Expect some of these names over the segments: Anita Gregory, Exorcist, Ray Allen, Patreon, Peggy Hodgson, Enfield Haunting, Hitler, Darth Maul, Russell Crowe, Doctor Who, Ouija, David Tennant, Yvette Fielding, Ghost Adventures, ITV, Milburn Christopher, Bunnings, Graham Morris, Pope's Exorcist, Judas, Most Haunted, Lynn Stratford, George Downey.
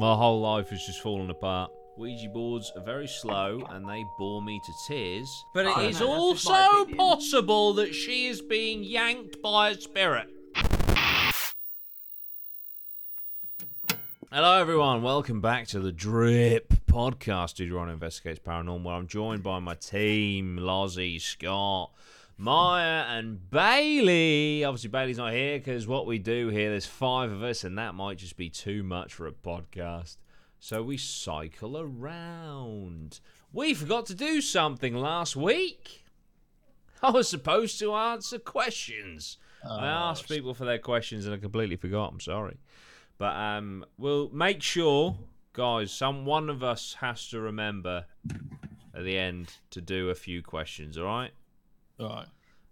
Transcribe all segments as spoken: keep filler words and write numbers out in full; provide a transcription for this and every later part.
My whole life has just fallen apart. Ouija boards are very slow and they bore me to tears. But it is also possible that she is being yanked by a spirit. Hello everyone, welcome back to the Drip Podcast, Deuteronomy Investigates Paranormal, where I'm joined by my team, Lozzie, Scott, Maya and Bailey. Obviously Bailey's not here because what we do here, there's five of us and that might just be too much for a podcast. So we cycle around. We forgot to do something last week. I was supposed to answer questions. Oh, I asked people for their questions and I completely forgot, I'm sorry. But um, we'll make sure, guys, some one of us has to remember at the end to do a few questions, all right? All right.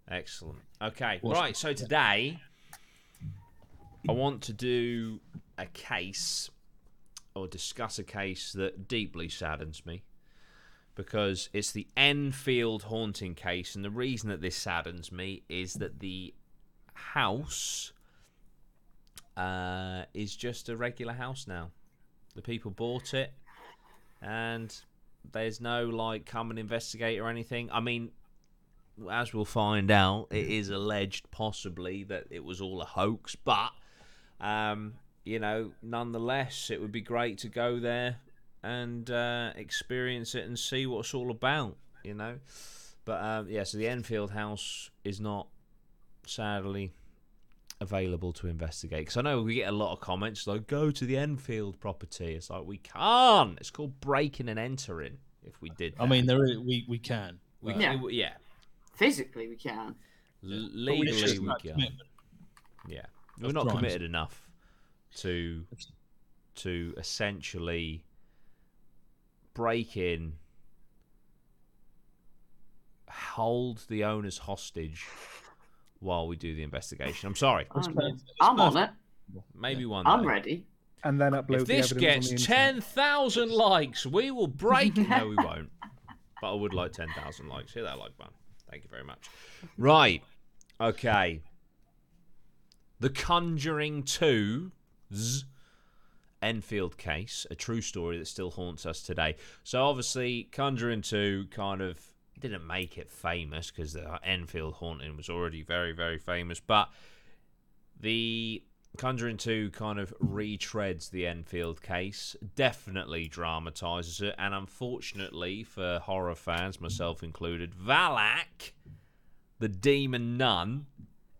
Excellent. Okay. What's right. So today, I want to do a case or discuss a case that deeply saddens me because it's the Enfield haunting case. And the reason that this saddens me is that the house uh, is just a regular house now. The people bought it and there's no like come and investigate or anything. I mean, as we'll find out, it is alleged possibly that it was all a hoax, but um, you know, nonetheless, it would be great to go there and uh, experience it and see what it's all about, you know. But um, yeah, so the Enfield house is not sadly available to investigate because I know we get a lot of comments like, "Go to the Enfield property." It's like we can't. It's called breaking and entering. If we did, that. I mean, there is, we we can, we yeah. Can, yeah. Physically, we can. Legally, we can. Yeah, we're not committed enough to to essentially break in, hold the owners hostage while we do the investigation. I'm sorry. I'm on it. Maybe one day. I'm ready. And then upload the evidence on the internet. If this gets ten thousand likes, we will break. No, we won't. But I would like ten thousand likes. Hit that like button. Thank you very much. Right. Okay. The Conjuring two's Enfield case, a true story that still haunts us today. So obviously Conjuring two kind of didn't make it famous because the Enfield haunting was already very, very famous. But the Conjuring two kind of retreads the Enfield case, definitely dramatises it, and unfortunately for horror fans, myself included, Valak, the demon nun,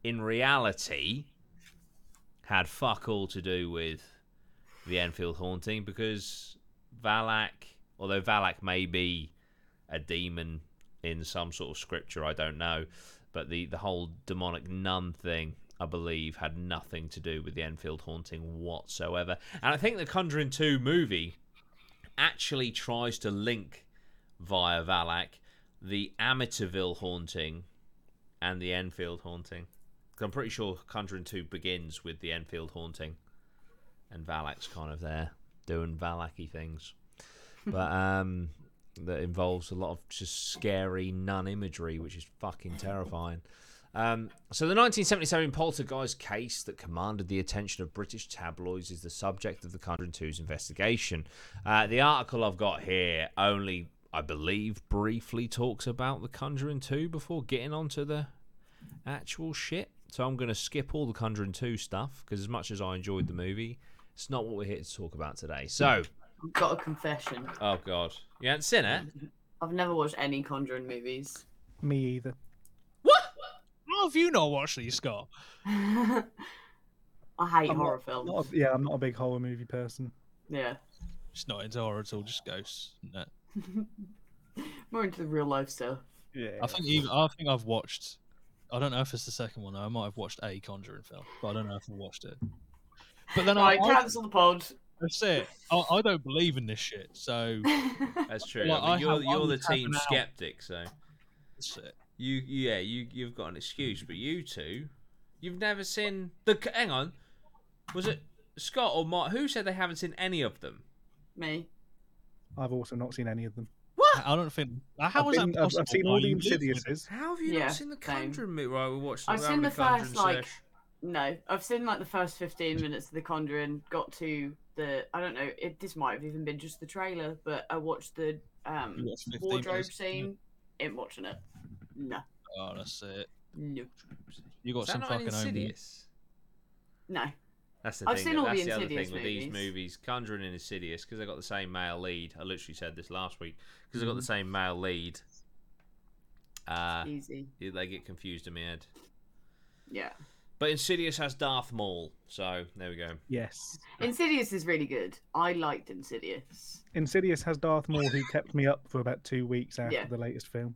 in reality had fuck all to do with the Enfield haunting because Valak, although Valak may be a demon in some sort of scripture, I don't know, but the, the whole demonic nun thing, I believe, had nothing to do with the Enfield haunting whatsoever. And I think the Conjuring two movie actually tries to link, via Valak, the Amityville haunting and the Enfield haunting. I'm pretty sure Conjuring two begins with the Enfield haunting and Valak's kind of there doing Valaky things. But um, that involves a lot of just scary nun imagery, which is fucking terrifying. Um, so the nineteen seventy-seven Poltergeist case that commanded the attention of British tabloids is the subject of the Conjuring two's investigation. Uh, the article I've got here only, I believe, briefly talks about the Conjuring two before getting onto the actual shit. So I'm going to skip all the Conjuring two stuff because as much as I enjoyed the movie, it's not what we're here to talk about today. So I've got a confession. Oh God, you haven't seen it? I've never watched any Conjuring movies. Me either. How have you not watched these, Scott? I hate I'm horror not, films. Not a, yeah, I'm not a big horror movie person. Yeah. It's not into horror at all, just ghosts. No. More into the real life stuff. Yeah. I think even, I think I've watched. I don't know if it's the second one. I might have watched a Conjuring film, but I don't know if I watched it. But then right, I cancel I, the pod. That's it. I, I don't believe in this shit, so that's true. Like, I mean, you're you're the team skeptic, so that's it. You yeah you you've got an excuse, but you two, you've never seen the. Hang on, was it Scott or Mark who said they haven't seen any of them? Me. I've also not seen any of them. What? I don't think. How was that possible? I've seen all the Insidiouses. How have you yeah, not seen the Conjuring movie? Right, we watched the I've seen the, the first like. Sesh. No, I've seen like the first fifteen minutes of the Conjuring. Got to the, I don't know, it, this might have even been just the trailer, but I watched the um, watched wardrobe scene. Yeah. Ain't watching it. No. Oh, that's it. No. You got Is some that not fucking Insidious? No. That's the I've thing. Seen all that's the, the other thing movies. With these movies, Conjuring and Insidious, because they got the same male lead. I literally said this last week because mm. they got the same male lead. Uh, Easy. They get confused in my head. Yeah. But Insidious has Darth Maul, so there we go. Yes. Insidious is really good. I liked Insidious. Insidious has Darth Maul, who kept me up for about two weeks after yeah. the latest film.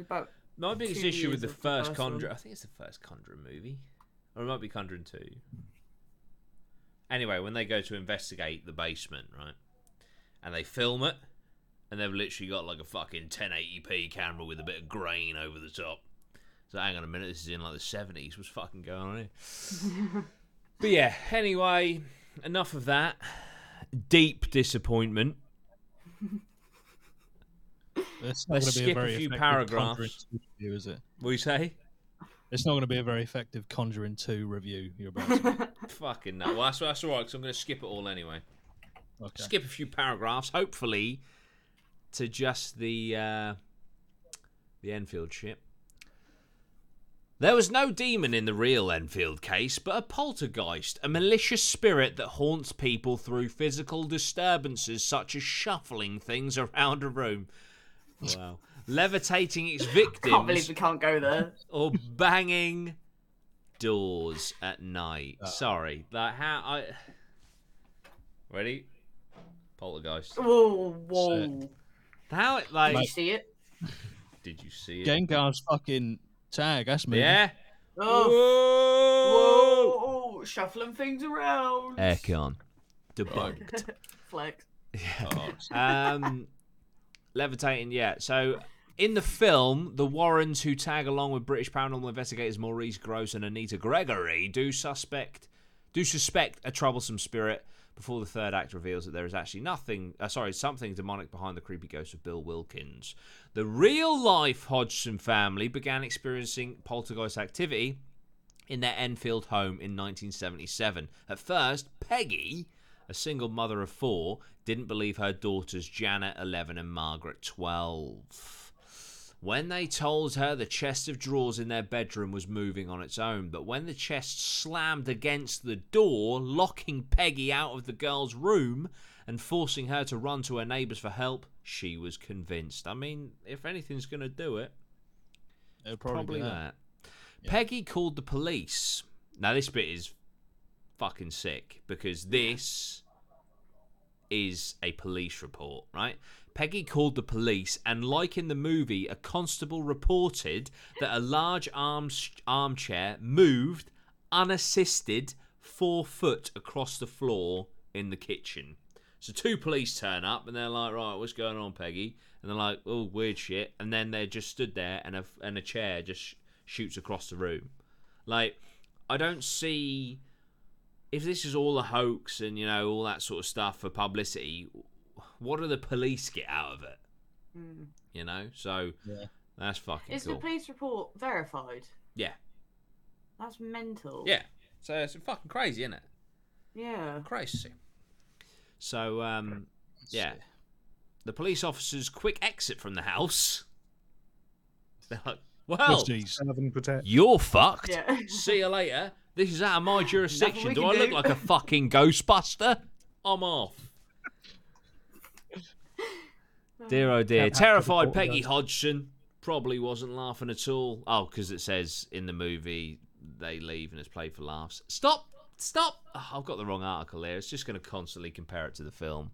About My biggest issue with the first Conjuring... I think it's the first Conjuring movie. Or it might be Conjuring two. Anyway, when they go to investigate the basement, right? And they film it, and they've literally got like a fucking ten eighty p camera with a bit of grain over the top. So hang on a minute, this is in like the seventies. What's fucking going on here? But yeah, anyway, enough of that. Deep disappointment. Let's let's skip a, a few paragraphs. Review, is it? What do you say? It's not going to be a very effective Conjuring two review. You're about to say. Fucking no. Well, that's, that's all right, because I'm going to skip it all anyway. Okay. Skip a few paragraphs, hopefully, to just the uh, the Enfield shit. There was no demon in the real Enfield case, but a poltergeist, a malicious spirit that haunts people through physical disturbances such as shuffling things around a room. Wow. Levitating its victims. Can't believe we can't go there. Or banging doors at night. Uh, Sorry. Like how I Ready? Poltergeist. Whoa, whoa. So, how it like Did you see it? Did you see it? Gengar's fucking tag, that's me. Yeah. Oh. Whoa. Whoa. Shuffling things around. Aircon. Debunked. Flex. Yeah. Oh. Um, levitating, yeah. So, in the film, the Warrens, who tag along with British paranormal investigators Maurice Grosse and Anita Gregory, do suspect do suspect a troublesome spirit before the third act reveals that there is actually nothing, uh, sorry, something demonic behind the creepy ghost of Bill Wilkins. The real-life Hodgson family began experiencing poltergeist activity in their Enfield home in nineteen seventy-seven. At first, Peggy, a single mother of four, didn't believe her daughters Janet, eleven, and Margaret, twelve. When they told her the chest of drawers in their bedroom was moving on its own, but when the chest slammed against the door, locking Peggy out of the girl's room and forcing her to run to her neighbours for help, she was convinced. I mean, if anything's going to do it, it'll probably, probably that. Yeah. Peggy called the police. Now, this bit is fucking sick, because this is a police report, right? Peggy called the police, and like in the movie, a constable reported that a large arm armchair moved, unassisted, four foot across the floor in the kitchen. So two police turn up, and they're like, right, what's going on, Peggy? And they're like, oh, weird shit. And then they just stood there, and a, and a chair just sh- shoots across the room. Like, I don't see... If this is all a hoax and, you know, all that sort of stuff for publicity... What do the police get out of it? Mm. You know, so yeah. That's fucking. Is cool. The police report verified? Yeah, that's mental. Yeah, so it's fucking crazy, isn't it? Yeah, crazy. So, um, yeah, the police officer's quick exit from the house. They're like, "Well, oh, you're fucked. Yeah. See you later. This is out of my jurisdiction. Do I do. look like a fucking Ghostbuster? I'm off." Dear, oh dear. Terrified Peggy Hodgson probably wasn't laughing at all. Oh, because it says in the movie they leave and it's played for laughs. Stop! Stop! Oh, I've got the wrong article here. It's just going to constantly compare it to the film.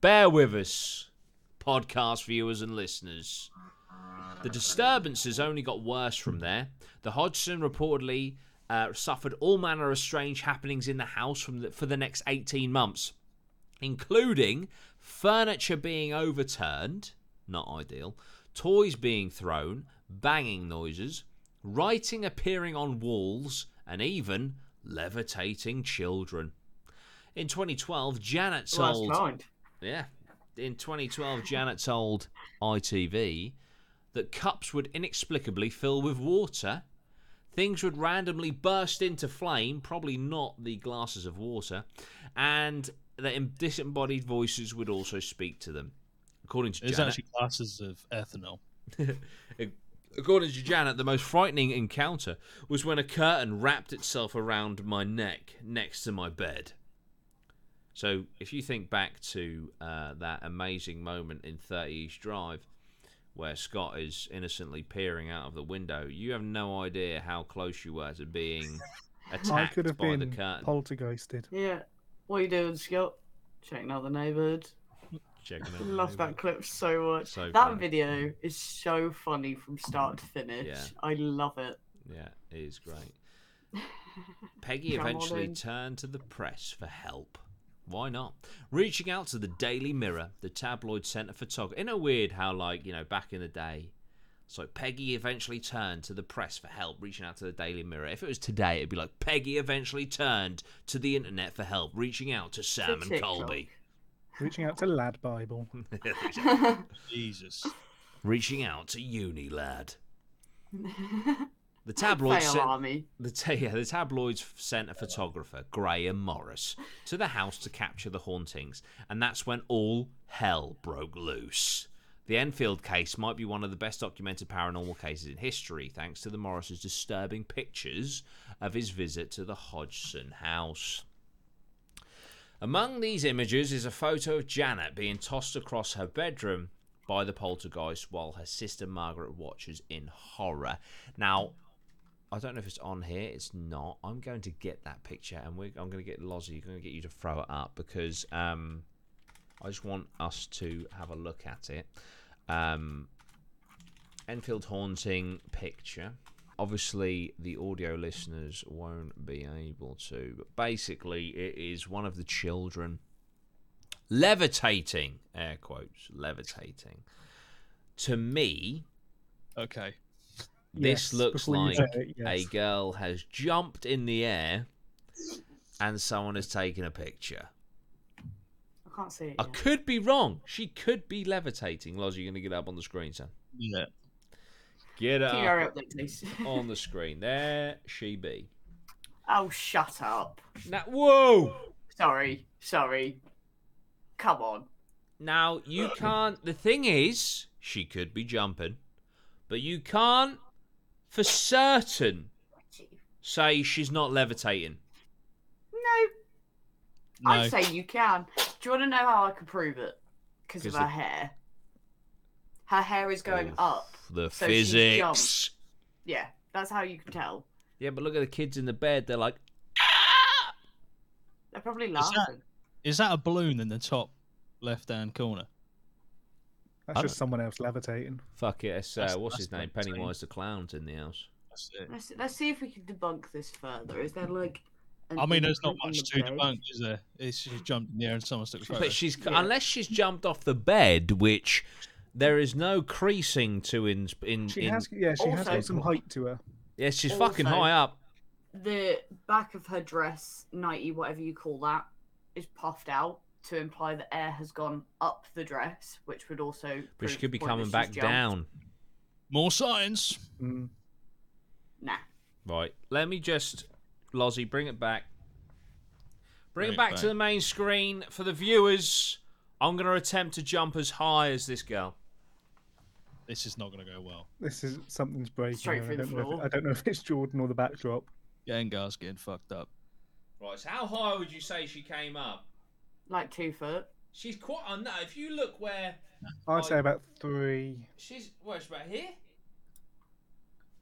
Bear with us, podcast viewers and listeners. The disturbances only got worse from there. The Hodgson reportedly uh, suffered all manner of strange happenings in the house from the, for the next eighteen months, including... furniture being overturned, not ideal, toys being thrown, banging noises, writing appearing on walls, and even levitating children. In twenty twelve, Janet told... Well, yeah. In twenty twelve, Janet told I T V that cups would inexplicably fill with water, Things would randomly burst into flame, probably not the glasses of water, and that disembodied voices would also speak to them. According to Janet, it's actually glasses of ethanol. According to Janet, the most frightening encounter was when a curtain wrapped itself around my neck next to my bed. So if you think back to uh, that amazing moment in thirty East Drive where Scott is innocently peering out of the window, you have no idea how close you were to being attacked I could have by been the curtain. Poltergeisted. Yeah. What are you doing, Scott? Checking out the neighbourhood. Checking out. I love that clip so much. So that funny. Video is so funny from start to finish. Yeah. I love it. Yeah, it is great. Peggy eventually turned to the press for help. Why not? Reaching out to the Daily Mirror, the tabloid sent a photographer. Isn't it weird how, like, you know, back in the day, so Peggy eventually turned to the press for help, reaching out to the Daily Mirror. If it was today, it'd be like, Peggy eventually turned to the internet for help, reaching out to Sam and Colby. Reaching out to Lad Bible. Jesus. Reaching out to Uni Lad. The tabloids, sent, the, ta- yeah, the tabloids sent a photographer, Graham Morris, to the house to capture the hauntings, and that's when all hell broke loose. The Enfield case might be one of the best documented paranormal cases in history, thanks to the Morris's disturbing pictures of his visit to the Hodgson house. Among these images is a photo of Janet being tossed across her bedroom by the poltergeist while her sister Margaret watches in horror. Now, I don't know if it's on here. It's not. I'm going to get that picture, and we're, I'm going to get Lozzie. I'm going to get you to throw it up because um, I just want us to have a look at it. Um, Enfield Haunting picture. Obviously, the audio listeners won't be able to, but basically, it is one of the children levitating, air quotes, levitating. To me, okay. This yes, looks like it, yes. a girl has jumped in the air and someone has taken a picture. I can't see it. I yet. could be wrong. She could be levitating. Loz, you're going to get it up on the screen, sir. Yeah. Get up, up on the screen. There she be. Oh, shut up. Now, whoa! Sorry, sorry. Come on. Now, you can't... The thing is, she could be jumping, but you can't for certain say she's not levitating. No. no. I'd say you can. Do you want to know how I can prove it? Because of the... her hair. Her hair is going oh, up. The so physics. Yeah, that's how you can tell. Yeah, but look at the kids in the bed. They're like... Ah! They're probably laughing. Is that, is that a balloon in the top left-hand corner? That's just someone else levitating. Fuck it. It's, uh, what's his name? Pennywise the Clown's in the house. That's it. Let's, let's see if we can debunk this further. Is there like... I mean, there's not much to debunk, is there? It's, she's jumped in the air and someone's took a photo. But she's, yeah. Unless she's jumped off the bed, which there is no creasing to in... in she in, has, yeah, she also, has got some height to her. Yeah, she's also, fucking high up. The back of her dress, nightie, whatever you call that, is puffed out, to imply that air has gone up the dress, which would also... But she could be coming back down. More science. Mm. Nah. Right. Let me just, Lozzie, bring it back. Bring, bring it back, back to the main screen for the viewers. I'm going to attempt to jump as high as this girl. This is not going to go well. This is... Something's breaking. Straight through the floor. If, I don't know if it's Jordan or the backdrop. Gengar's getting fucked up. Right, so how high would you say she came up? Like two foot. She's quite... I know. If you look where... I'd like, say about three. She's... Well, it's about here?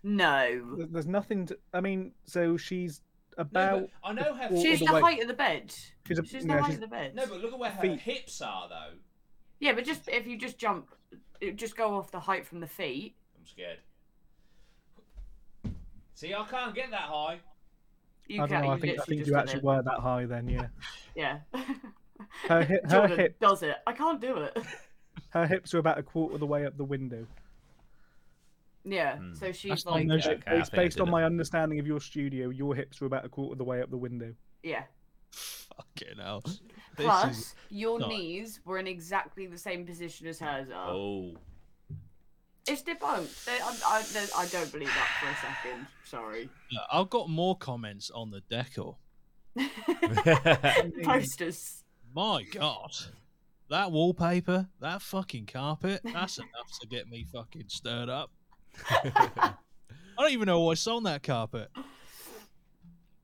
No. There's nothing to... I mean, so she's about... No, I know her... She's the, the height of the bed. She's, a, she's no, the height she's, of the bed. No, but look at where her feet. hips are, though. Yeah, but just if you just jump... Just go off the height from the feet. I'm scared. See, I can't get that high. You I don't can, know, I think, I think you actually it. were that high then, yeah. Yeah. Her, hi- her Jordan hip does it. I can't do it. Her hips are about a quarter of the way up the window. Yeah, mm. so she's That's like... Those, yeah, okay, it's based on my understanding of your studio, your hips are about a quarter of the way up the window. Yeah. Fucking hell. Plus, your not... knees were in exactly the same position as hers are. Oh. It's debunked. They, I, I, I don't believe that for a second. Sorry. I've got more comments on the decor. Posters. My God. That wallpaper, that fucking carpet, that's enough to get me fucking stirred up. I don't even know what's on that carpet.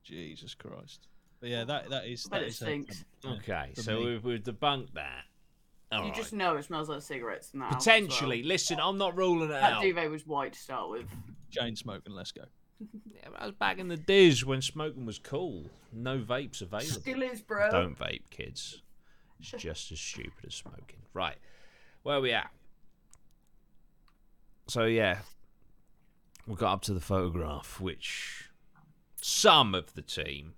Jesus Christ. But yeah, that, that is... But that it is stinks. A, yeah, okay, so we've, we've debunked that. All you right. just know it smells like cigarettes now. Potentially. So. Listen, I'm not ruling it that out. That duvet was white to start with. Jane smoking, let's go. Yeah, I was back in the days when smoking was cool. No vapes available. Still is, bro. Don't vape, kids. It's just as stupid as smoking. Right. Where are we at? So, yeah. We got up to the photograph, which some of the team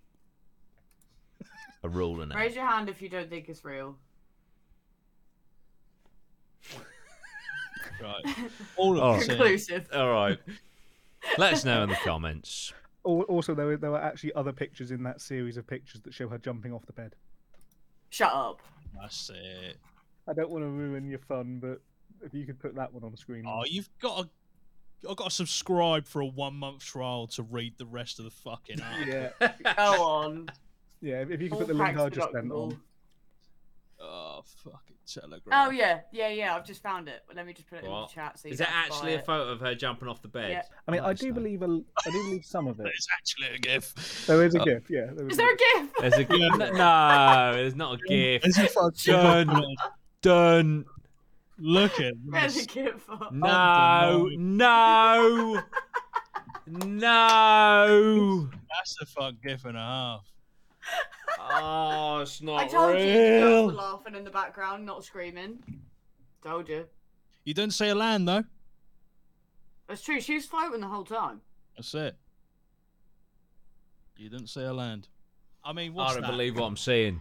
are ruling out. Raise your hand if you don't think it's real. Right. All of us. Conclusive. All right. Let us know in the comments. Also, there were, there were actually other pictures in that series of pictures that show her jumping off the bed. Shut up. That's it. I don't want to ruin your fun, but if you could put that one on the screen. Oh, you've got to, I've got to subscribe for a one-month trial to read the rest of the fucking article. Yeah. Go on. Yeah, if you could put the link I just sent on. Oh, fucking Telegram. Oh, yeah. Yeah, yeah, I've just found it. Let me just put it what? in the chat. So is that actually a photo of her jumping off the bed? Yeah. I mean, oh, I do, believe a, I do believe some of it. There's actually a GIF. There is a uh, GIF, yeah. There is, is there a GIF? There's a GIF. No, there's not a GIF. Done. Done. Look at there's this. There's a GIF. No. No. No. That's a fuck GIF and a half. Oh, it's not real. I told real. you girls were laughing in the background, not screaming. Told you. You didn't say a land, though. That's true. She was floating the whole time. That's it. You didn't say a land. I mean, what's I don't that? believe what I'm seeing.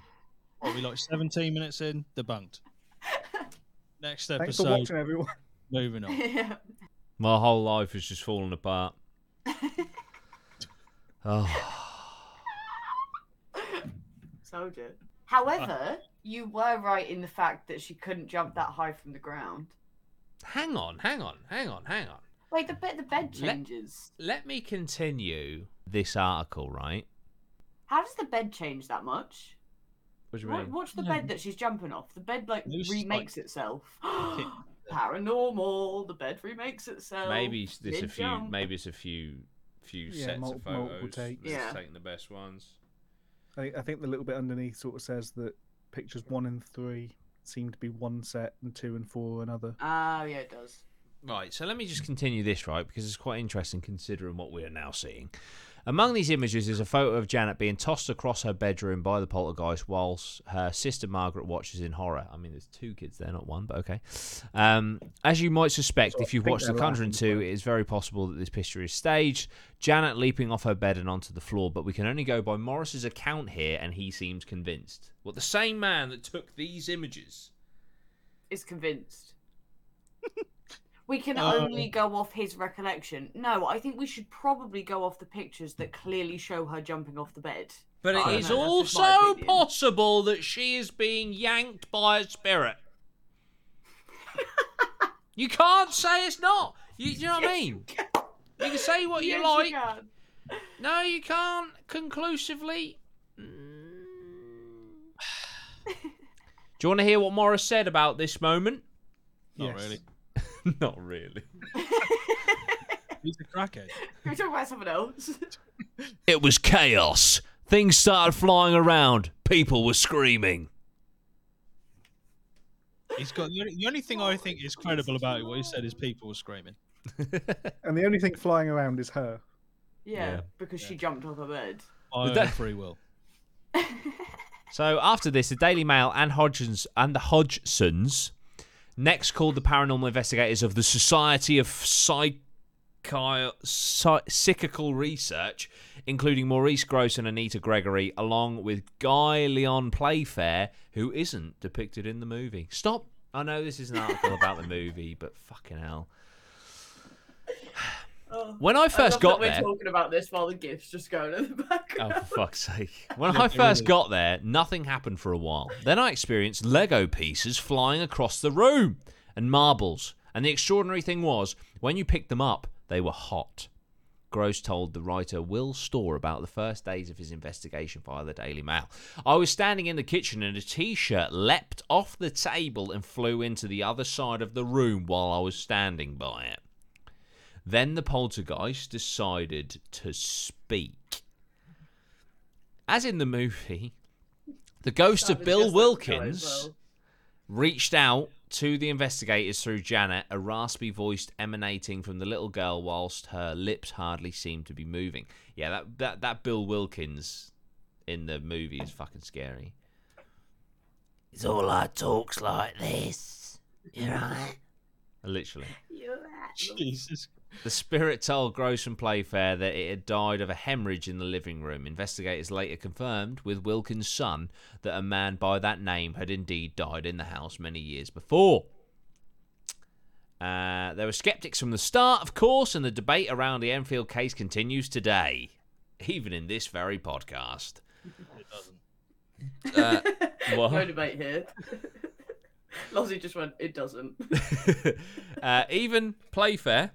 What, are we like seventeen minutes in? Debunked. Next episode. Thanks for watching, everyone. Moving on. Yeah. My whole life is just falling apart. Oh. Soldier. However, you were right in the fact that she couldn't jump that high from the ground. Hang on, hang on, hang on, hang on. Wait, the bed, the bed changes. Let, let me continue this article, right? How does the bed change that much? What do you mean? Watch the no. bed that she's jumping off. The bed, like, Loose remakes like... itself. Paranormal. The bed remakes itself. Maybe there's a few. Maybe it's a few, few yeah, sets multiple, of photos. Takes. Yeah, taking the best ones. I think the little bit underneath sort of says that pictures one and three seem to be one set and two and four another. Oh, yeah, it does. Right, so let me just continue this, right, because it's quite interesting considering what we are now seeing. Among these images is a photo of Janet being tossed across her bedroom by the poltergeist whilst her sister Margaret watches in horror. I mean, there's two kids there, not one, but okay. Um, as you might suspect, so if you've watched The Conjuring two, it is very possible that this picture is staged. Janet leaping off her bed and onto the floor, but we can only go by Morris's account here, and he seems convinced. Well, the same man that took these images is convinced. We can um, only go off his recollection. No, I think we should probably go off the pictures that clearly show her jumping off the bed. But it is know, also possible that she is being yanked by a spirit. You can't say it's not. You, do you know yes, what I mean? You can, you can say what yes, you like. You can. No, you can't conclusively. Mm. Do you want to hear what Morris said about this moment? Yes. Not really. Not really. He's a crackhead. Can we talk about something else? It was chaos. Things started flying around. People were screaming. He's got the only, the only thing oh, I think is credible God. about it, what he said is people were screaming. And the only thing flying around is her. Yeah, yeah. because yeah. she jumped off her bed. I own free will. So after this, the Daily Mail and Hodgson's and the Hodgsons. Next called the paranormal investigators of the Society of Psychi- Psy- Psychical Research, including Maurice Grosse and Anita Gregory, along with Guy Leon Playfair, who isn't depicted in the movie. Stop. I know this is an article about the movie, but fucking hell. Oh, when I first I got we're there... We're talking about this while the GIF's just going in the background. Oh, for fuck's sake. When no, I first really... got there, nothing happened for a while. Then I experienced Lego pieces flying across the room and marbles. And the extraordinary thing was, when you picked them up, they were hot. Grosse told the writer Will Storr about the first days of his investigation via the Daily Mail. I was standing in the kitchen and a T-shirt leapt off the table and flew into the other side of the room while I was standing by it. Then the poltergeist decided to speak. As in the movie, the ghost of Bill Wilkins reached out to the investigators through Janet, a raspy voice emanating from the little girl whilst her lips hardly seemed to be moving. Yeah, that, that, that Bill Wilkins in the movie is fucking scary. It's all I talks like this. You're right. Literally. You're right. Jesus. The spirit told Grosse and Playfair that it had died of a hemorrhage in the living room. Investigators later confirmed, with Wilkins' son, that a man by that name had indeed died in the house many years before. Uh, there were sceptics from the start, of course, and the debate around the Enfield case continues today, even in this very podcast. It doesn't. Uh, well, no debate here. Lozzie just went, it doesn't. uh, even Playfair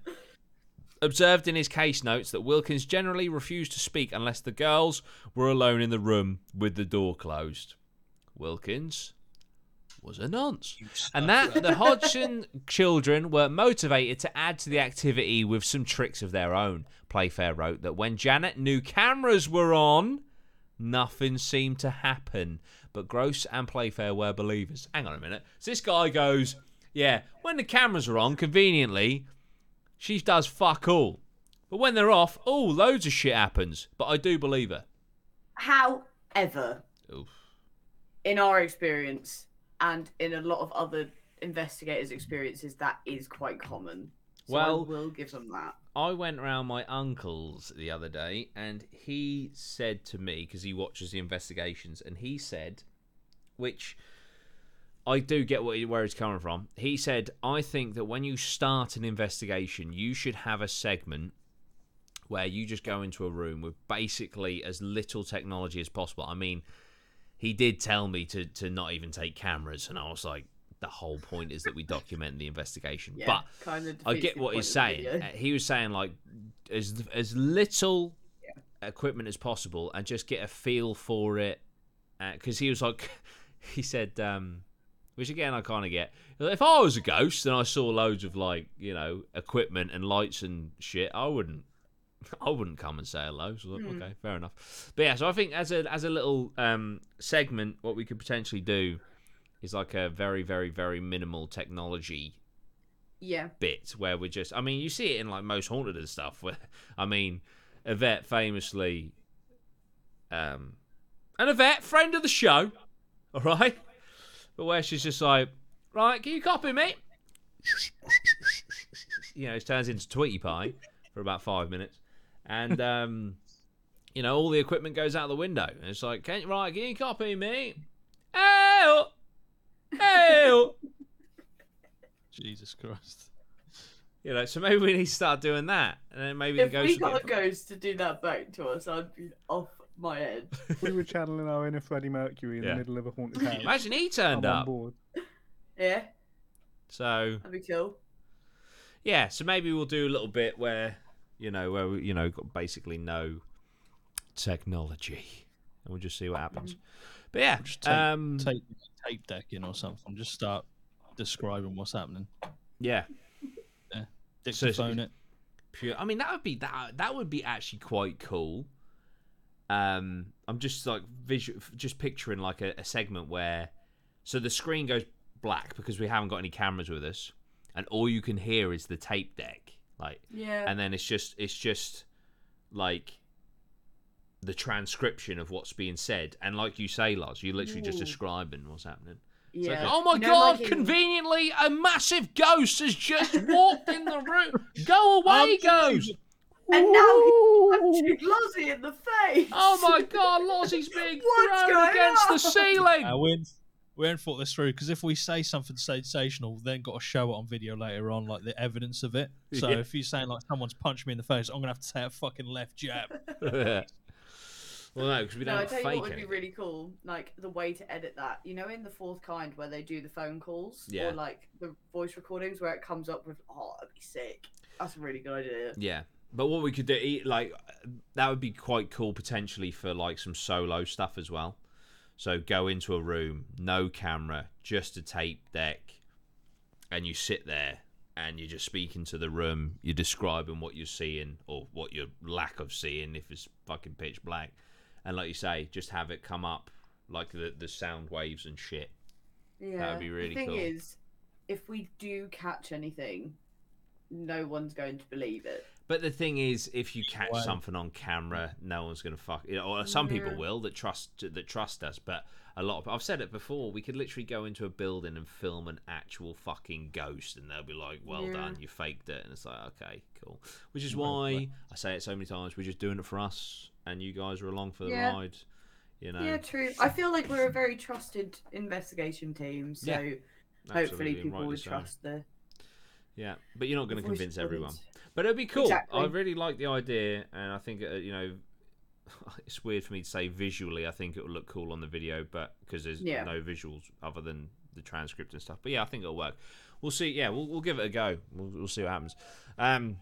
observed in his case notes that Wilkins generally refused to speak unless the girls were alone in the room with the door closed. Wilkins was a nonce. And that the Hodgson children were motivated to add to the activity with some tricks of their own. Playfair wrote that when Janet knew cameras were on, nothing seemed to happen. But Grosse and Playfair were believers. Hang on a minute. So this guy goes, yeah, when the cameras are on, conveniently, she does fuck all. But when they're off, oh, loads of shit happens. But I do believe her. However, oof, in our experience and in a lot of other investigators' experiences, that is quite common. So well, I will give them that. I went round my uncle's the other day and he said to me, because he watches the investigations, and he said, which... I do get what he, where he's coming from. He said, I think that when you start an investigation, you should have a segment where you just go into a room with basically as little technology as possible. I mean, he did tell me to, to not even take cameras, and I was like, the whole point is that we document the investigation. Yeah, but kind of I get what he's saying. Video. He was saying, like, as, as little yeah. equipment as possible and just get a feel for it. Because uh, he was like, he said... Um, Which, again, I kind of get. If I was a ghost and I saw loads of, like, you know, equipment and lights and shit, I wouldn't I wouldn't come and say hello. So, mm. okay, fair enough. But, yeah, so I think as a as a little um, segment, what we could potentially do is, like, a very, very, very minimal technology yeah. bit where we're just... I mean, you see it in, like, Most Haunted and stuff. Where, I mean, Yvette famously... Um, and Yvette, friend of the show, all right? But where she's just like, right, can you copy me? You know, it turns into Tweety Pie for about five minutes. And, um, you know, all the equipment goes out the window. And it's like, can, right, can you copy me? Ew! Ew! Jesus Christ. You know, so maybe we need to start doing that. And then maybe if the ghost... If we got a ghost to do that back to us, I'd be off my head. We were channeling our inner Freddie Mercury in yeah. the middle of a haunted house. Imagine he turned I'm up. On board. Yeah. So. That'd be cool. Yeah, so maybe we'll do a little bit where, you know, where we, you know, got basically no technology, and we'll just see what happens. But yeah, just tape, um, tape, tape deck in or something. Just start describing what's happening. Yeah. Yeah. Dictaphone so, it. Pure. I mean, that would be that. That would be actually quite cool. Um, I'm just like visual, just picturing like a, a segment where, so the screen goes black because we haven't got any cameras with us, and all you can hear is the tape deck, like, yeah. And then it's just it's just like the transcription of what's being said, and like you say, Lars, you're literally Ooh. just describing what's happening. Yeah. It's like, oh my no, god! Like conveniently, it... a massive ghost has just walked in the room. Go away, um, ghost. And now he's punching Lozzie in the face. Oh my god, Lozzie's being thrown against on? the ceiling. Uh, we we haven't thought this through, because if we say something sensational, we've then got to show it on video later on, like the evidence of it. So yeah. if you're saying like someone's punched me in the face, I'm gonna have to say a fucking left jab. Well, no, because we don't no, fake it. I tell you what would be really cool, like the way to edit that. You know, in The Fourth Kind where they do the phone calls yeah. or like the voice recordings where it comes up with, oh, that'd be sick. That's a really good idea. Yeah. But what we could do, like, that would be quite cool potentially for like some solo stuff as well. So go into a room, no camera, just a tape deck, and you sit there and you're just speaking to the room. You're describing what you're seeing or what your lack of seeing if it's fucking pitch black. And like you say, just have it come up like the, the sound waves and shit. Yeah. That would be really cool. The thing cool. is, if we do catch anything, no one's going to believe it. But the thing is, if you catch well, something on camera, no one's going to fuck it. Or some yeah. people will that trust that trust us, but a lot of... I've said it before, we could literally go into a building and film an actual fucking ghost and they'll be like, well yeah. done, you faked it. And it's like, okay, cool. Which is why I say it so many times, we're just doing it for us and you guys are along for the yeah. ride. You know? Yeah, true. I feel like we're a very trusted investigation team, so yeah, hopefully people would so. trust the... Yeah, but you're not going to convince everyone. But it'd be cool. Exactly. I really like the idea, and I think uh, you know, it's weird for me to say visually. I think it will look cool on the video, but because there's yeah. no visuals other than the transcript and stuff. But yeah, I think it'll work. We'll see. Yeah, we'll, we'll give it a go. We'll, we'll see what happens. Um,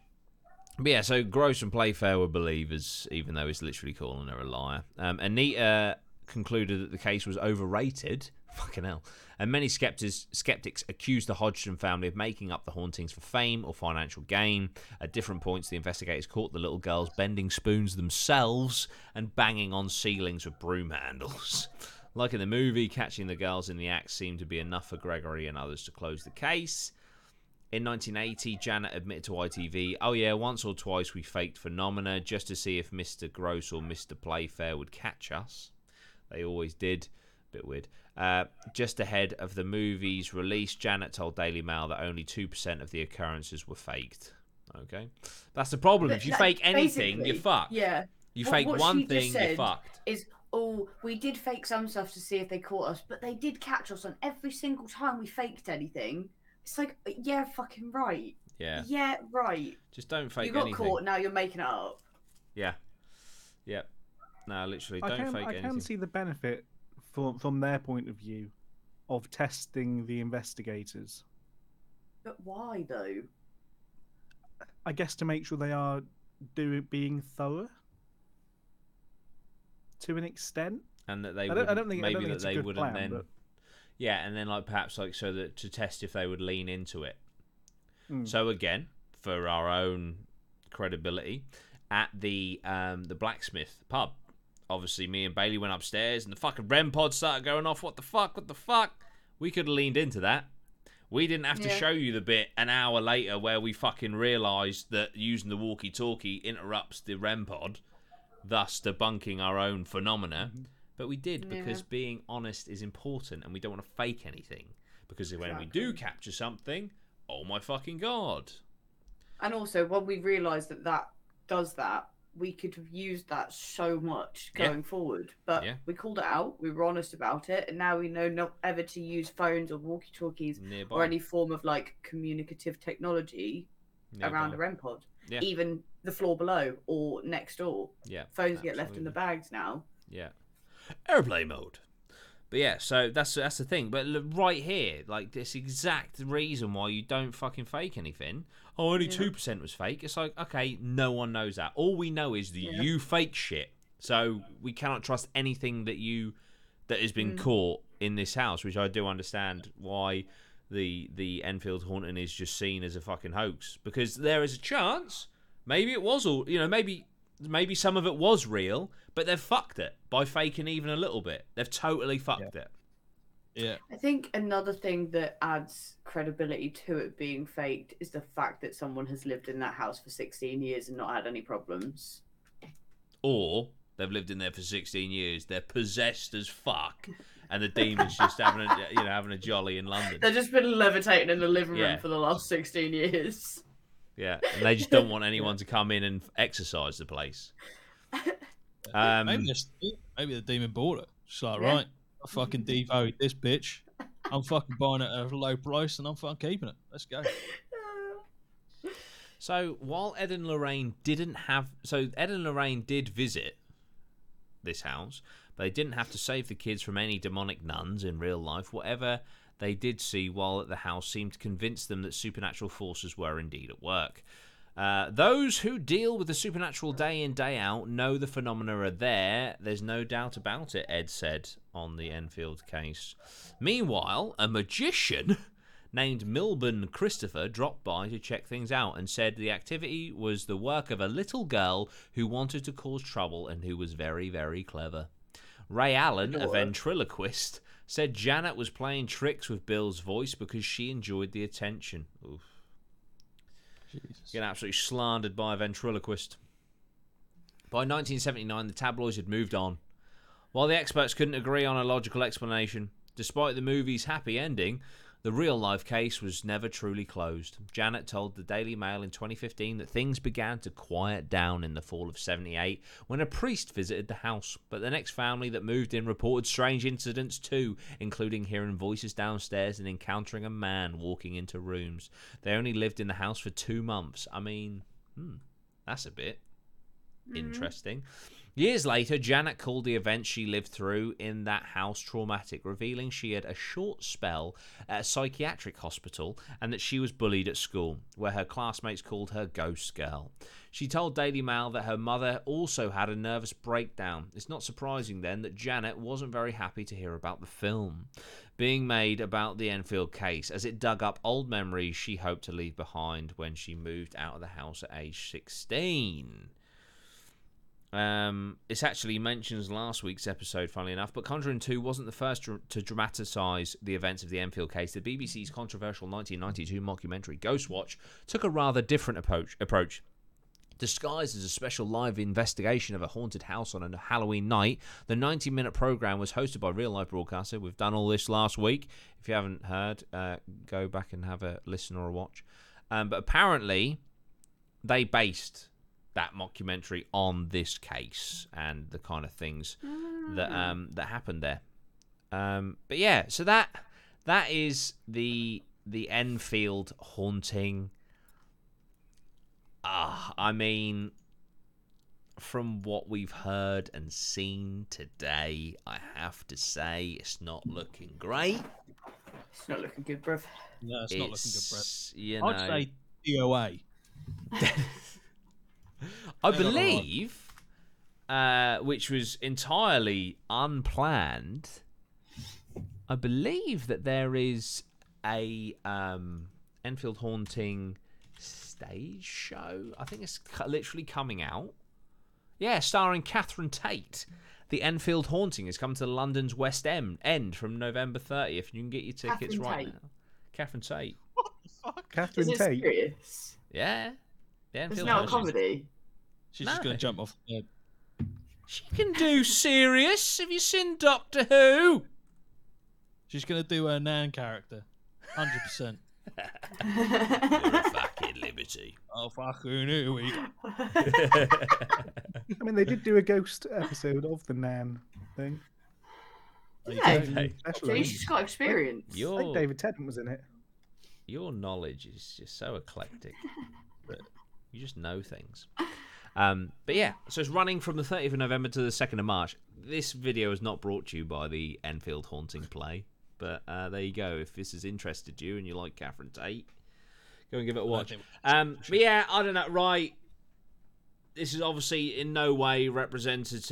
but yeah, so Grosse and Playfair were believers, even though he's literally calling her a liar. Um, Anita concluded that the case was overrated. Fucking hell. And many skeptics, skeptics accused the Hodgson family of making up the hauntings for fame or financial gain. At different points, the investigators caught the little girls bending spoons themselves and banging on ceilings with broom handles. Like in the movie, catching the girls in the act seemed to be enough for Gregory and others to close the case. In nineteen eighty, Janet admitted to I T V, oh yeah, once or twice we faked phenomena just to see if Mister Grosse or Mister Playfair would catch us. They always did. Bit weird. Uh, just ahead of the movie's release, Janet told Daily Mail that only two percent of the occurrences were faked. Okay. That's the problem. But if you fake anything, you're fucked. Yeah. You well, fake one thing, you're fucked. Is, oh, we did fake some stuff to see if they caught us, but they did catch us on every single time we faked anything. It's like, yeah, fucking right. Yeah. Yeah, right. Just don't fake anything. You got anything. Caught, now you're making it up. Yeah. Yeah. No, literally, don't I can, fake I anything. I can see the benefit. From, from their point of view, of testing the investigators. But why, though? I guess to make sure they are doing being thorough to an extent, and that they I don't, I don't think maybe I don't think that they wouldn't plan, then. But... Yeah, and then like perhaps like so that to test if they would lean into it. Mm. So again, for our own credibility, at the um, the blacksmith pub. Obviously, me and Bailey went upstairs and the fucking R E M pod started going off. What the fuck? What the fuck? We could have leaned into that. We didn't have to yeah. show you the bit an hour later where we fucking realised that using the walkie-talkie interrupts the R E M pod, thus debunking our own phenomena. Mm-hmm. But we did yeah. because being honest is important and we don't want to fake anything. Because exactly. when we do capture something, oh my fucking God. And also, when we realise that that does that, we could have used that so much going yeah. forward, but yeah. we called it out. We were honest about it, and now we know not ever to use phones or walkie-talkies nearby. Or any form of like communicative technology nearby. Around a R E M pod, yeah. even the floor below or next door. Yeah, phones absolutely. Get left in the bags now. Yeah, airplane mode. But yeah, so that's that's the thing. But look, right here, like this exact reason why you don't fucking fake anything. Oh, only two yeah. percent was fake. It's like, okay, no one knows that. All we know is that yeah. you fake shit. So we cannot trust anything that you that has been mm. caught in this house, which I do understand why the the Enfield haunting is just seen as a fucking hoax. Because there is a chance, maybe it was all, you know, maybe maybe some of it was real, but they've fucked it by faking even a little bit. They've totally fucked yeah. it. Yeah. I think another thing that adds credibility to it being faked is the fact that someone has lived in that house for sixteen years and not had any problems. Or they've lived in there for sixteen years, they're possessed as fuck, and the demon's just having a you know having a jolly in London. They've just been levitating in the living room yeah. for the last sixteen years. Yeah, and they just don't want anyone to come in and exercise the place. Um, maybe, maybe the demon bought it. She's like, yeah. right, I fucking devoted this bitch. I'm fucking buying it at a low price and I'm fucking keeping it. Let's go. So while Ed and Lorraine didn't have... So Ed and Lorraine did visit this house, but they didn't have to save the kids from any demonic nuns in real life. Whatever they did see while at the house seemed to convince them that supernatural forces were indeed at work. Uh, those who deal with the supernatural day in, day out know the phenomena are there. There's no doubt about it, Ed said on the Enfield case. Meanwhile, a magician named Milburn Christopher dropped by to check things out and said the activity was the work of a little girl who wanted to cause trouble and who was very, very clever. Ray Allen, a ventriloquist, said Janet was playing tricks with Bill's voice because she enjoyed the attention. Oof. Jesus. Getting absolutely slandered by a ventriloquist. By nineteen seventy-nine, the tabloids had moved on. While the experts couldn't agree on a logical explanation, despite the movie's happy ending, the real-life case was never truly closed. Janet told the Daily Mail in twenty fifteen that things began to quiet down in the fall of seventy-eight when a priest visited the house, but the next family that moved in reported strange incidents too, including hearing voices downstairs and encountering a man walking into rooms. They only lived in the house for two months. I mean, hmm, that's a bit mm. interesting. Years later, Janet called the events she lived through in that house traumatic, revealing she had a short spell at a psychiatric hospital and that she was bullied at school, where her classmates called her Ghost Girl. She told Daily Mail that her mother also had a nervous breakdown. It's not surprising, then, that Janet wasn't very happy to hear about the film being made about the Enfield case, as it dug up old memories she hoped to leave behind when she moved out of the house at age sixteen. Um, it's actually mentions last week's episode, funnily enough, but Conjuring two wasn't the first dr- to dramatise the events of the Enfield case. The B B C's controversial nineteen ninety-two mockumentary Ghostwatch took a rather different approach, approach. Disguised as a special live investigation of a haunted house on a Halloween night, the ninety-minute programme was hosted by real-life broadcaster. We've done all this last week. If you haven't heard, uh, go back and have a listen or a watch. Um, but apparently, they based that mockumentary on this case and the kind of things that um, that happened there. Um, but yeah, so that that is the the Enfield haunting. Ah, uh, I mean, from what we've heard and seen today, I have to say it's not looking great. It's not looking good, bruv. No, it's, it's not looking good, bruv. I'd say D O A. I believe, uh, which was entirely unplanned, I believe that there is a um, Enfield Haunting stage show. I think it's literally coming out. Yeah, starring Catherine Tate. The Enfield Haunting has come to London's West End from November thirtieth. You can get your tickets Catherine right Tate. now. Catherine Tate. What the fuck? Catherine Tate. Is it serious? Yeah. It's not a comedy. She's no. just going to jump off the bed. She can do serious. Have you seen Doctor Who? She's going to do her Nan character. one hundred percent. You're a fucking liberty. Oh, fucking who we I mean, they did do a ghost episode of the Nan thing. Yeah. So she's just got experience. I think, I think David Tennant was in it. Your knowledge is just so eclectic. But you just know things. Um, but yeah, so it's running from the thirtieth of November to the second of March. This video is not brought to you by the Enfield Haunting play, but uh, there you go. If this has interested you and you like Catherine Tate, go and give it a watch. Um, but yeah, I don't know, right? This is obviously in no way representative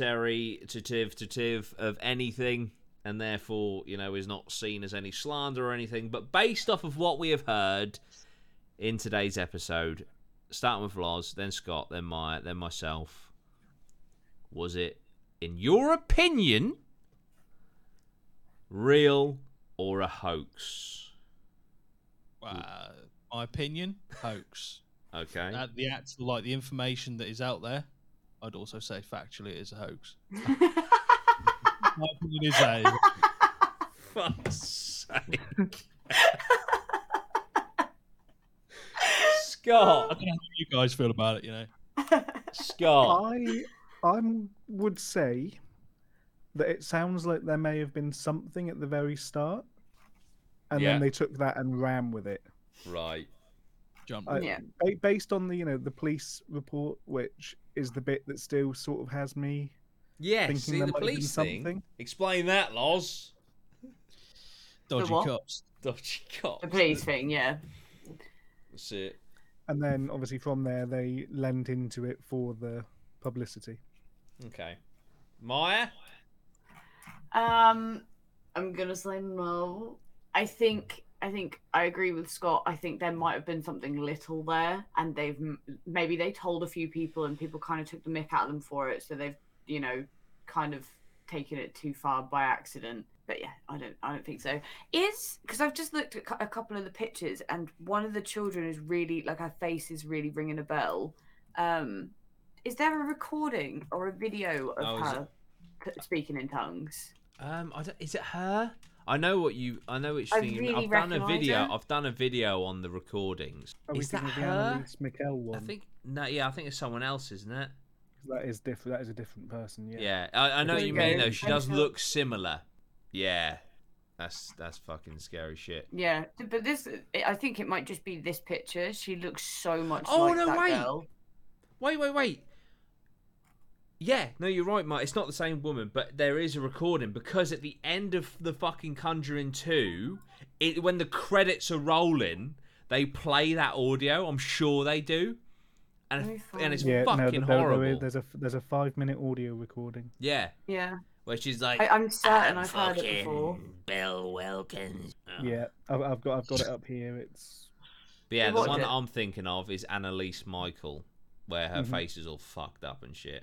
of anything, and therefore, you know, is not seen as any slander or anything. But based off of what we have heard in today's episode, starting with Loz, then Scott, then Maya, then myself. Was it, in your opinion, real or a hoax? Uh, my opinion, hoax. Okay. Uh, the actual, like the information that is out there, I'd also say factually it is a hoax. My opinion is a. Fuck's sake. Scott, I don't know how you guys feel about it, you know. Scott, I I would say that it sounds like there may have been something at the very start, and yeah. then they took that and ran with it. Right, jump. I, yeah. Based on the you know the police report, which is the bit that still sort of has me Yes, see the police thing. Explain that, Loz. Dodgy cops. Dodgy cops. The police thing, yeah. That's it. And then, obviously, from there, they lent into it for the publicity. Okay. Maya? Um, I'm going to say no. I think... I think I agree with Scott. I think there might have been something little there, and they've maybe they told a few people, and people kind of took the mick at them for it. So they've, you know, kind of taken it too far by accident. But yeah, I don't, I don't think so. Is because I've just looked at a couple of the pictures, and one of the children is really like her face is really ringing a bell. Um, is there a recording or a video of oh, her it... speaking in tongues? Um, I don't, is it her? I know what you. I know which thing. Really I've done a video. Her. I've done a video on the recordings. Are is that her? Annalise Michael one? I think no. Yeah, I think it's someone else, isn't it? That is different. That is a different person. Yeah. Yeah, I, I know what you mean though. She does look similar. Yeah, that's that's fucking scary shit. Yeah, but this. I think it might just be this picture. She looks so much. Oh like no! That wait, girl. wait, wait, wait. Yeah, no, you're right, Mike. It's not the same woman, but there is a recording because at the end of the fucking Conjuring two, it, when the credits are rolling, they play that audio. I'm sure they do, and and it's yeah, fucking no, there, horrible. There is, there's a there's a five minute audio recording. Yeah, yeah, where she's like, I, I'm certain I'm I've heard it before. Bill Wilkins. Oh. Yeah, I've, I've got I've got it up here. It's but yeah, the one it? that I'm thinking of is Annalise Michael, where her mm-hmm. face is all fucked up and shit.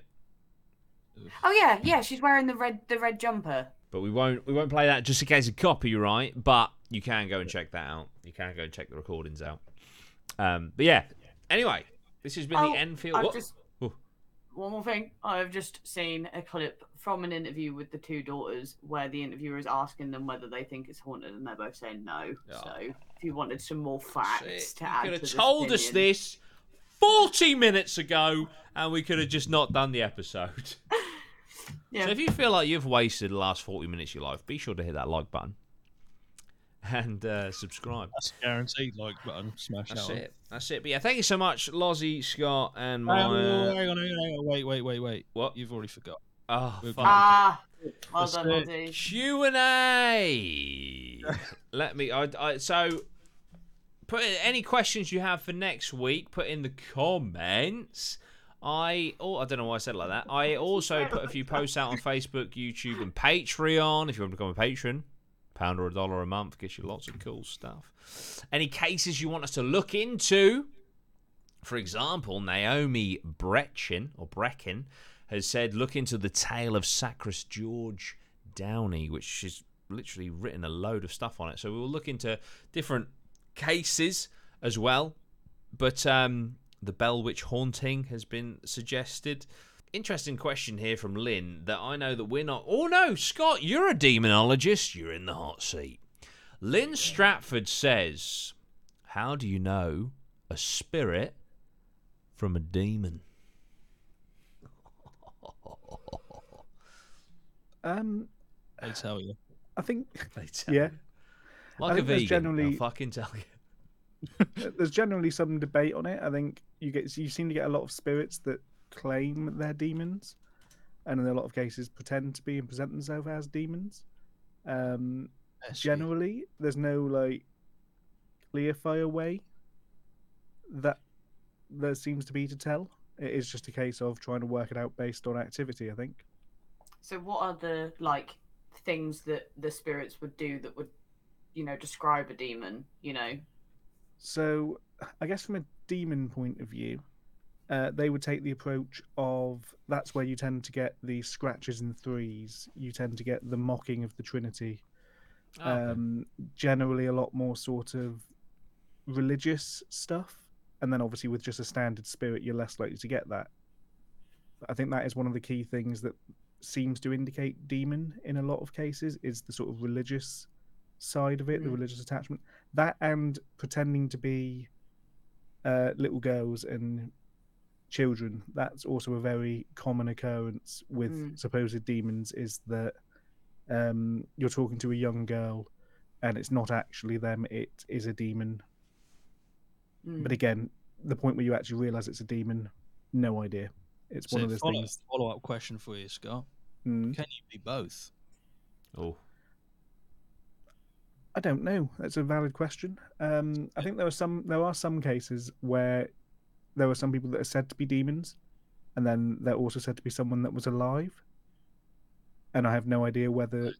Oh yeah, yeah. She's wearing the red, the red jumper. But we won't, we won't play that just in case of copyright. But you can go and check that out. You can go and check the recordings out. Um, but yeah. Anyway, this has been oh, the Enfield. I've just, one more thing. I've just seen a clip from an interview with the two daughters, where the interviewer is asking them whether they think it's haunted, and they're both saying no. Oh. So if you wanted some more facts to you add, you could have to told this us this forty minutes ago, and we could have just not done the episode. Yeah. So if you feel like you've wasted the last forty minutes of your life, be sure to hit that like button and uh, subscribe. That's a guaranteed like button. Smash That's out. it. That's it. But yeah, thank you so much, Lozzie, Scott, and my... Um, hang on, hang on, hang on. Wait, wait, wait, wait. What? You've already forgot. Oh, fuck. Ah, well done, Lozzie. Q and A. Let me... I, I, so... Put in any questions you have for next week, put in the comments. I oh I don't know why I said it like that. I also put a few posts out on Facebook, YouTube, and Patreon. If you want to become a patron, pound or a dollar a month gets you lots of cool stuff. Any cases you want us to look into? For example, Naomi Brechin or Brechin has said look into the tale of sacrist George Downey, which she's literally written a load of stuff on it. So we will look into different cases as well, but um the Bell Witch haunting has been suggested. Interesting question here from Lynn that I know that we're not oh no Scott, you're a demonologist, you're in the hot seat. Lynn Stratford says, how do you know a spirit from a demon? um I tell you I think they tell yeah you. Like I think a vegan, there's generally, I'll fucking tell you. There's generally some debate on it. I think you get you seem to get a lot of spirits that claim they're demons, and in a lot of cases pretend to be and present themselves as demons. Um, generally, there's no like clear-fire way that there seems to be to tell. It is just a case of trying to work it out based on activity, I think. So, what are the like things that the spirits would do that would you know, describe a demon, you know? So I guess from a demon point of view, uh, they would take the approach of that's where you tend to get the scratches and threes. You tend to get the mocking of the Trinity. Oh, okay. Um, generally a lot more sort of religious stuff. And then obviously with just a standard spirit, you're less likely to get that. I think that is one of the key things that seems to indicate demon in a lot of cases is the sort of religious side of it, the religious attachment, that and pretending to be uh, little girls and children. That's also a very common occurrence with mm. supposed demons, is that um, you're talking to a young girl and it's not actually them, it is a demon. Mm. But again, the point where you actually realise it's a demon, no idea. It's so one of those follow, things. Follow-up question for you, Scott. Mm. Can you be both? Oh, I don't know. That's a valid question. Um, I think there are some. There are some cases where there are some people that are said to be demons, and then they're also said to be someone that was alive. And I have no idea whether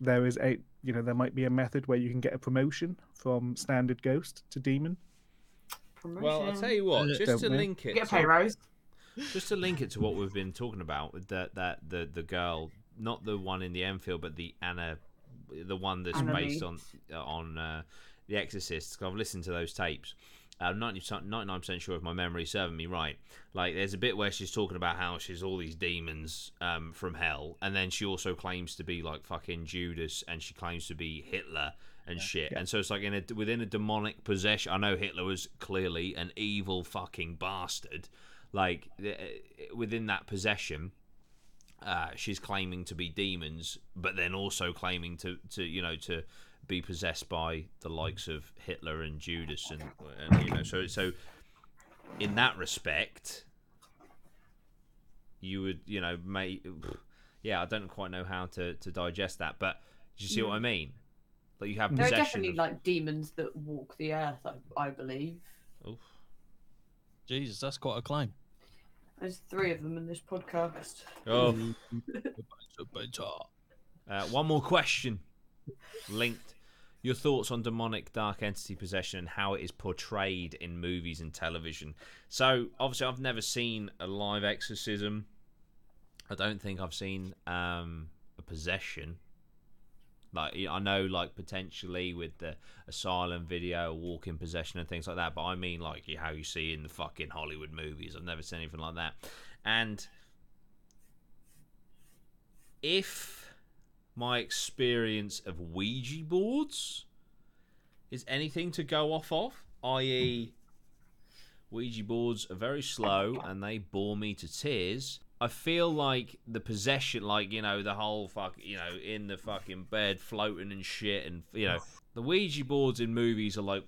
there is a, you know, there might be a method where you can get a promotion from standard ghost to demon. Promotion. Well, I'll tell you what. Just don't to know. link it, get a pay rise. Just to link it to what we've been talking about with that that the the girl, not the one in the Enfield, but the Anna. The one that's based on on uh, The Exorcist. I've listened to those tapes. I'm ninety-nine percent sure if my memory's serving me right. Like, there's a bit where she's talking about how she's all these demons um, from hell, and then she also claims to be like fucking Judas, and she claims to be Hitler and yeah. shit. Yeah. And so it's like in a, within a demonic possession. I know Hitler was clearly an evil fucking bastard. Like within that possession. Uh, she's claiming to be demons, but then also claiming to, to you know to be possessed by the likes of Hitler and Judas, and, and you know so so in that respect, you would you know may yeah I don't quite know how to, to digest that, but do you see what I mean? Like you have possession. There are definitely of... like demons that walk the earth, I, I believe. Oof. Jesus, that's quite a claim. There's three of them in this podcast. Oh, uh, one more question. Linked. Your thoughts on demonic dark entity possession and how it is portrayed in movies and television. So, obviously, I've never seen a live exorcism. I don't think I've seen um, a possession. Like I know, like potentially with the asylum video, walk-in possession, and things like that. But I mean, like how you see in the fucking Hollywood movies. I've never seen anything like that. And if my experience of Ouija boards is anything to go off of, that is, Ouija boards are very slow and they bore me to tears. I feel like the possession, like, you know, the whole fuck, you know, in the fucking bed floating and shit, and, you know, the Ouija boards in movies are like,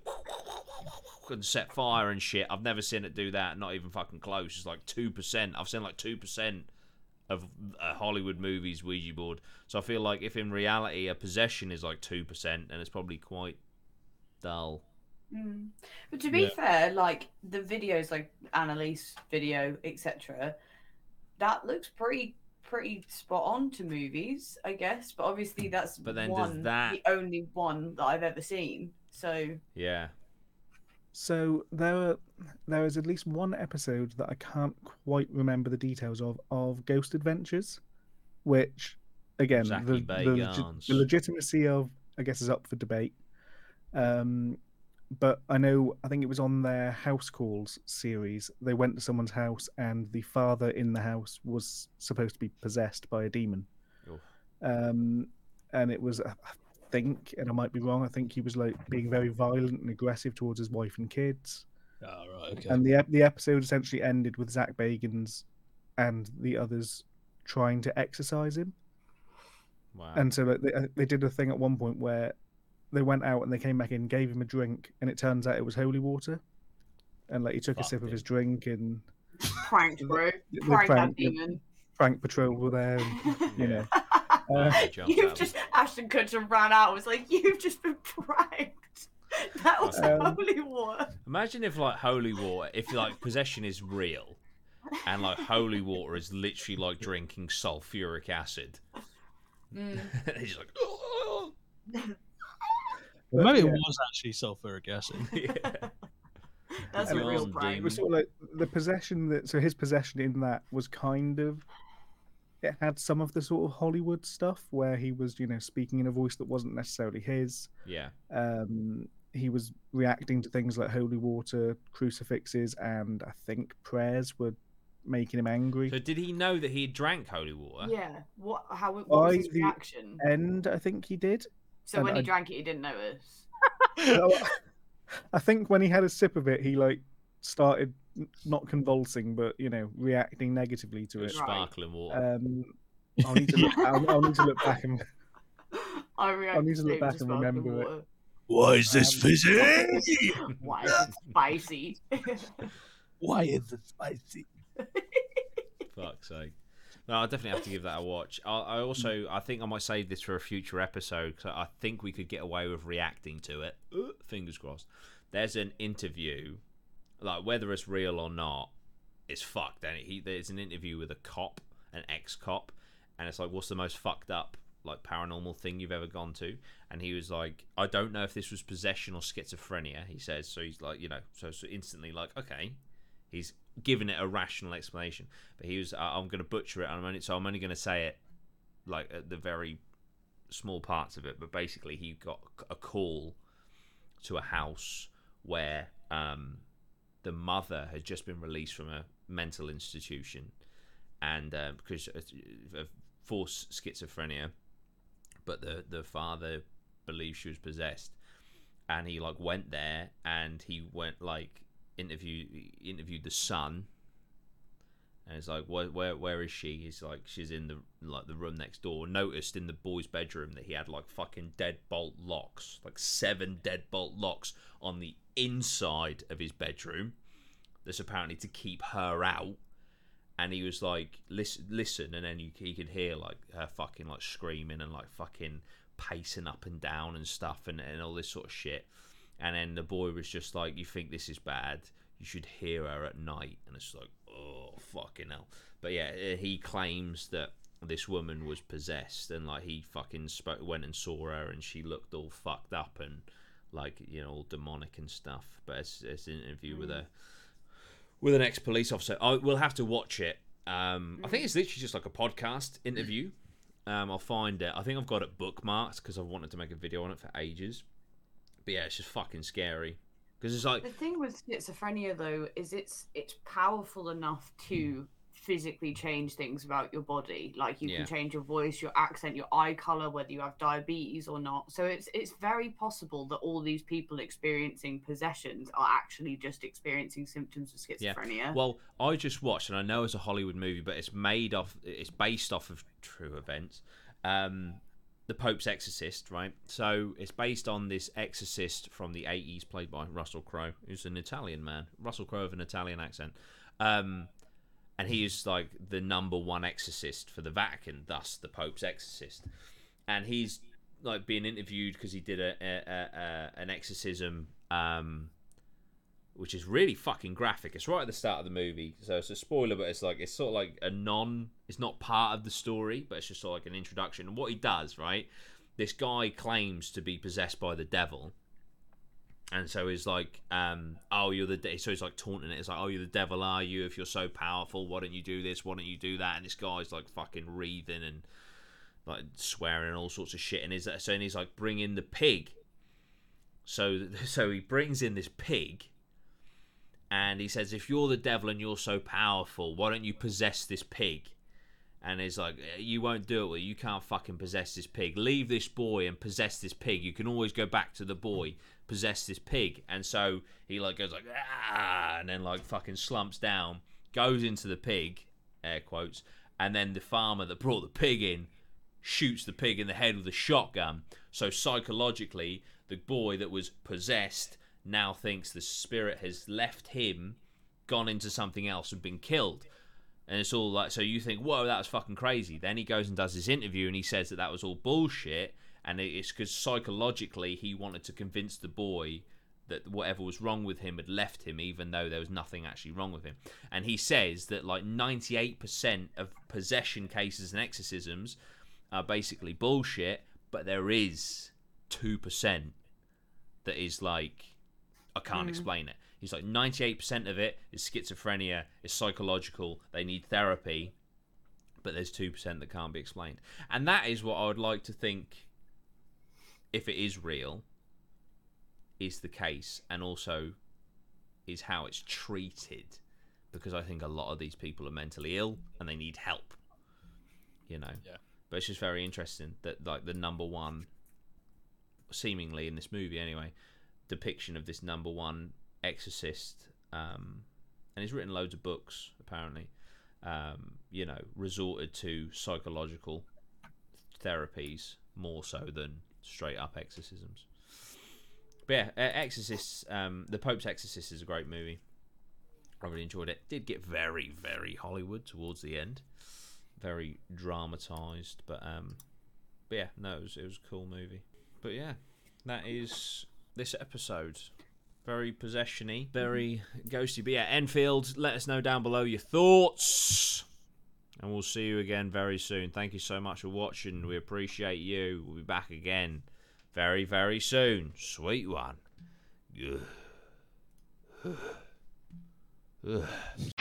and set fire and shit. I've never seen it do that, not even fucking close. It's like two percent. I've seen like two percent of a Hollywood movie's Ouija board. So I feel like if in reality a possession is like two percent, and it's probably quite dull. Mm. But to be yeah. fair, like, the videos, like Annalise video, et cetera, that looks pretty pretty spot on to movies, I guess. But obviously that's but then one, that... the only one that I've ever seen. So yeah. So there are, there is at least one episode that I can't quite remember the details of of Ghost Adventures, which again the, the, legi- the legitimacy of I guess is up for debate. Um, but I know, I think it was on their House Calls series. They went to someone's house and the father in the house was supposed to be possessed by a demon. Oh. Um, and it was, I think, and I might be wrong, I think he was like being very violent and aggressive towards his wife and kids. Oh, right, okay. And the the episode essentially ended with Zach Bagans and the others trying to exorcise him. Wow. And so they, they did a thing at one point where they went out and they came back in, gave him a drink, and it turns out it was holy water. And like he took Fuck a sip it. of his drink and pranked, bro. Pranked that demon. Prank patrol were there. And, you know, uh, you've just Ashton Kutcher ran out. And was like, you've just been pranked. That was um, holy water. Imagine if like holy water, if like possession is real, and like holy water is literally like drinking sulfuric acid. Mm. He's like. Oh! But, Maybe yeah. it was actually sulfuric acid. yeah. That's and a real prank. It was sort of like the possession that, so his possession in that was kind of, it had some of the sort of Hollywood stuff where he was, you know, speaking in a voice that wasn't necessarily his. Yeah. Um, he was reacting to things like holy water, crucifixes, and I think prayers were making him angry. So did he know that he drank holy water? Yeah. What? How? What was his reaction? And I think he did. So and when he I, drank it, he didn't notice. So, I think when he had a sip of it, he like started not convulsing, but you know, reacting negatively to it. Sparkling water. Um, I'll need to look. I'll, I'll need to look back and. I I'll need to look back and remember water. it. Why is this fizzy? Why is it spicy? Why is it spicy? Fuck's sake. No, I'll definitely have to give that a watch. I, I also, I think I might save this for a future episode, because I think we could get away with reacting to it. Ooh, fingers crossed. There's an interview, like whether it's real or not, it's fucked. And he, there's an interview with a cop, an ex-cop, and it's like, what's the most fucked up, like, paranormal thing you've ever gone to? And he was like, I don't know if this was possession or schizophrenia, he says. So he's like, you know, so, so instantly like, okay, he's giving it a rational explanation, but he was, uh, I'm going to butcher it, and I'm only, so I'm only going to say it like at the very small parts of it, but basically he got a call to a house where um, the mother had just been released from a mental institution, and uh, because of forced schizophrenia, but the, the father believed she was possessed, and he like went there, and he went like interviewed interviewed the son, and it's like, where, where where is she? He's like, she's in the like the room next door. Noticed in the boy's bedroom that he had like fucking deadbolt locks, like seven deadbolt locks on the inside of his bedroom. That's apparently to keep her out. And he was like, listen, listen, and then you, he could hear like her fucking like screaming and like fucking pacing up and down and stuff, and, and all this sort of shit. And then the boy was just like, you think this is bad? You should hear her at night. And it's like, oh, fucking hell. But yeah, he claims that this woman was possessed, and like he fucking spoke, went and saw her, and she looked all fucked up and like, you know, all demonic and stuff. But it's, it's an interview mm. with a with an ex-police officer. I will have to watch it. Um, I think it's literally just like a podcast interview. Um, I'll find it. I think I've got it bookmarked because I've wanted to make a video on it for ages. But yeah, it's just fucking scary, because it's like, the thing with schizophrenia though is it's it's powerful enough to physically change things about your body. Like you yeah. can change your voice, your accent, your eye color, whether you have diabetes or not. So it's it's very possible that all these people experiencing possessions are actually just experiencing symptoms of schizophrenia. Yeah. Well, I just watched, and I know it's a Hollywood movie, but it's made off, it's based off of true events. Um, The Pope's Exorcist, right? So it's based on this exorcist from the eighties played by Russell Crowe, who's an Italian man. Russell Crowe with an Italian accent. Um, and he is like the number one exorcist for the Vatican, thus the Pope's Exorcist. And he's like being interviewed because he did a, a, a, a an exorcism, um, which is really fucking graphic. It's right at the start of the movie, so it's a spoiler, but it's like, it's sort of like a non, it's not part of the story, but it's just sort of like an introduction. And what he does, right, this guy claims to be possessed by the devil, and so he's like, um, oh, you're the de-. So he's like taunting it. It's like, oh, you're the devil, are you? If you're so powerful, why don't you do this? Why don't you do that? And this guy's like fucking wreathing and like swearing and all sorts of shit. And he's, so and he's like, bring in the pig. So so he brings in this pig. And he says, if you're the devil and you're so powerful, why don't you possess this pig? And he's like, you won't do it. Well, you can't fucking possess this pig. Leave this boy and possess this pig. You can always go back to the boy, possess this pig. And so he like goes like, ah, and then like fucking slumps down, goes into the pig, air quotes. And then the farmer that brought the pig in shoots the pig in the head with a shotgun. So psychologically, the boy that was possessed now thinks the spirit has left him, gone into something else and been killed. And it's all like, so you think, whoa, that was fucking crazy. Then he goes and does this interview, and he says that that was all bullshit, and it's because psychologically he wanted to convince the boy that whatever was wrong with him had left him, even though there was nothing actually wrong with him. And he says that like ninety-eight percent of possession cases and exorcisms are basically bullshit, but there is two percent that is like, I can't mm. explain it. He's like, ninety-eight percent of it is schizophrenia, is psychological, they need therapy, but there's two percent that can't be explained. And that is what I would like to think, if it is real, is the case, and also is how it's treated, because I think a lot of these people are mentally ill and they need help, you know. Yeah. But it's just very interesting that like the number one, seemingly in this movie anyway, depiction of this number one exorcist, um, and he's written loads of books apparently, um, you know, resorted to psychological therapies more so than straight up exorcisms. But yeah, uh, Exorcists, um, The Pope's Exorcist is a great movie. I really enjoyed it. Did get very, very Hollywood towards the end, very dramatized, but um, but yeah, no, it was, it was a cool movie. But yeah, that is this episode. Very possession-y, very ghosty. But yeah, Enfield, let us know down below your thoughts. And we'll see you again very soon. Thank you so much for watching. We appreciate you. We'll be back again very, very soon. Sweet one. Ugh. Ugh.